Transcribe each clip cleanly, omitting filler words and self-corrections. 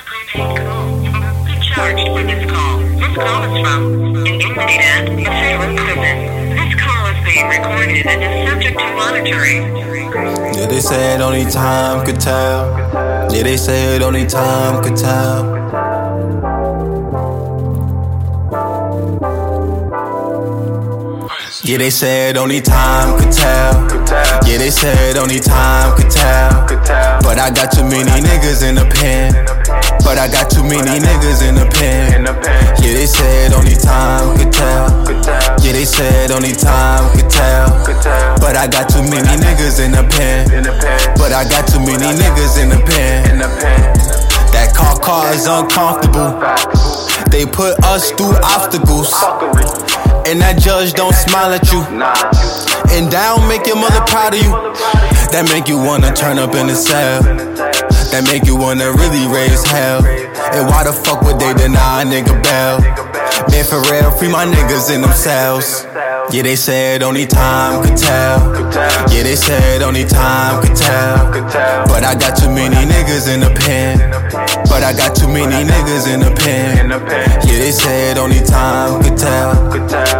the prepaid call. You will be charged for this call. This call is from an inmate at the Salem prison. This call is being recorded and is subject to monitoring. Yeah, they said only time could tell. Yeah, they said only time could tell. Yeah, they said only time could tell. Yeah, they said only time could tell. But I got too many niggas in the pen. But I got too many niggas in the pen. Yeah, they said only time could tell. Yeah, they said only time could tell. But I got too many niggas in the pen. But I got too many niggas in the pen. That car is uncomfortable. They put us through obstacles. And that judge don't smile at you. And that don't make your mother proud of you. That make you wanna turn up in the cell. That make you wanna really raise hell. And why the fuck would they deny a nigga bail? Man, for real, free my niggas in themselves. Yeah, they said only time could tell. Yeah, they said only time could tell. But I got too many niggas in the pen. But I got too many niggas in the pen. Yeah, they said only time could tell.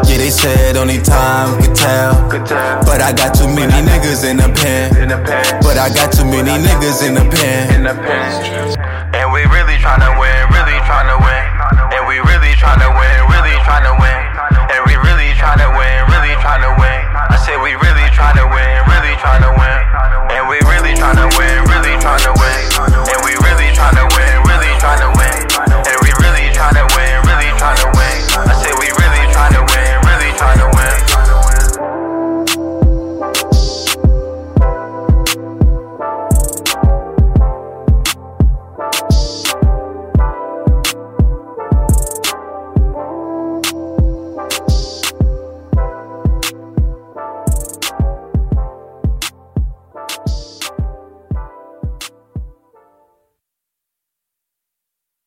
Yeah, they said only time could tell. But I got too many niggas in the pen. But I got too many niggas in the pen. And we really tryna win, really tryna win. And we really tryna win, really tryna win. And we really tryna win, really tryna win. I said we really tryna win, really tryna win. And we really tryna win, really tryna win.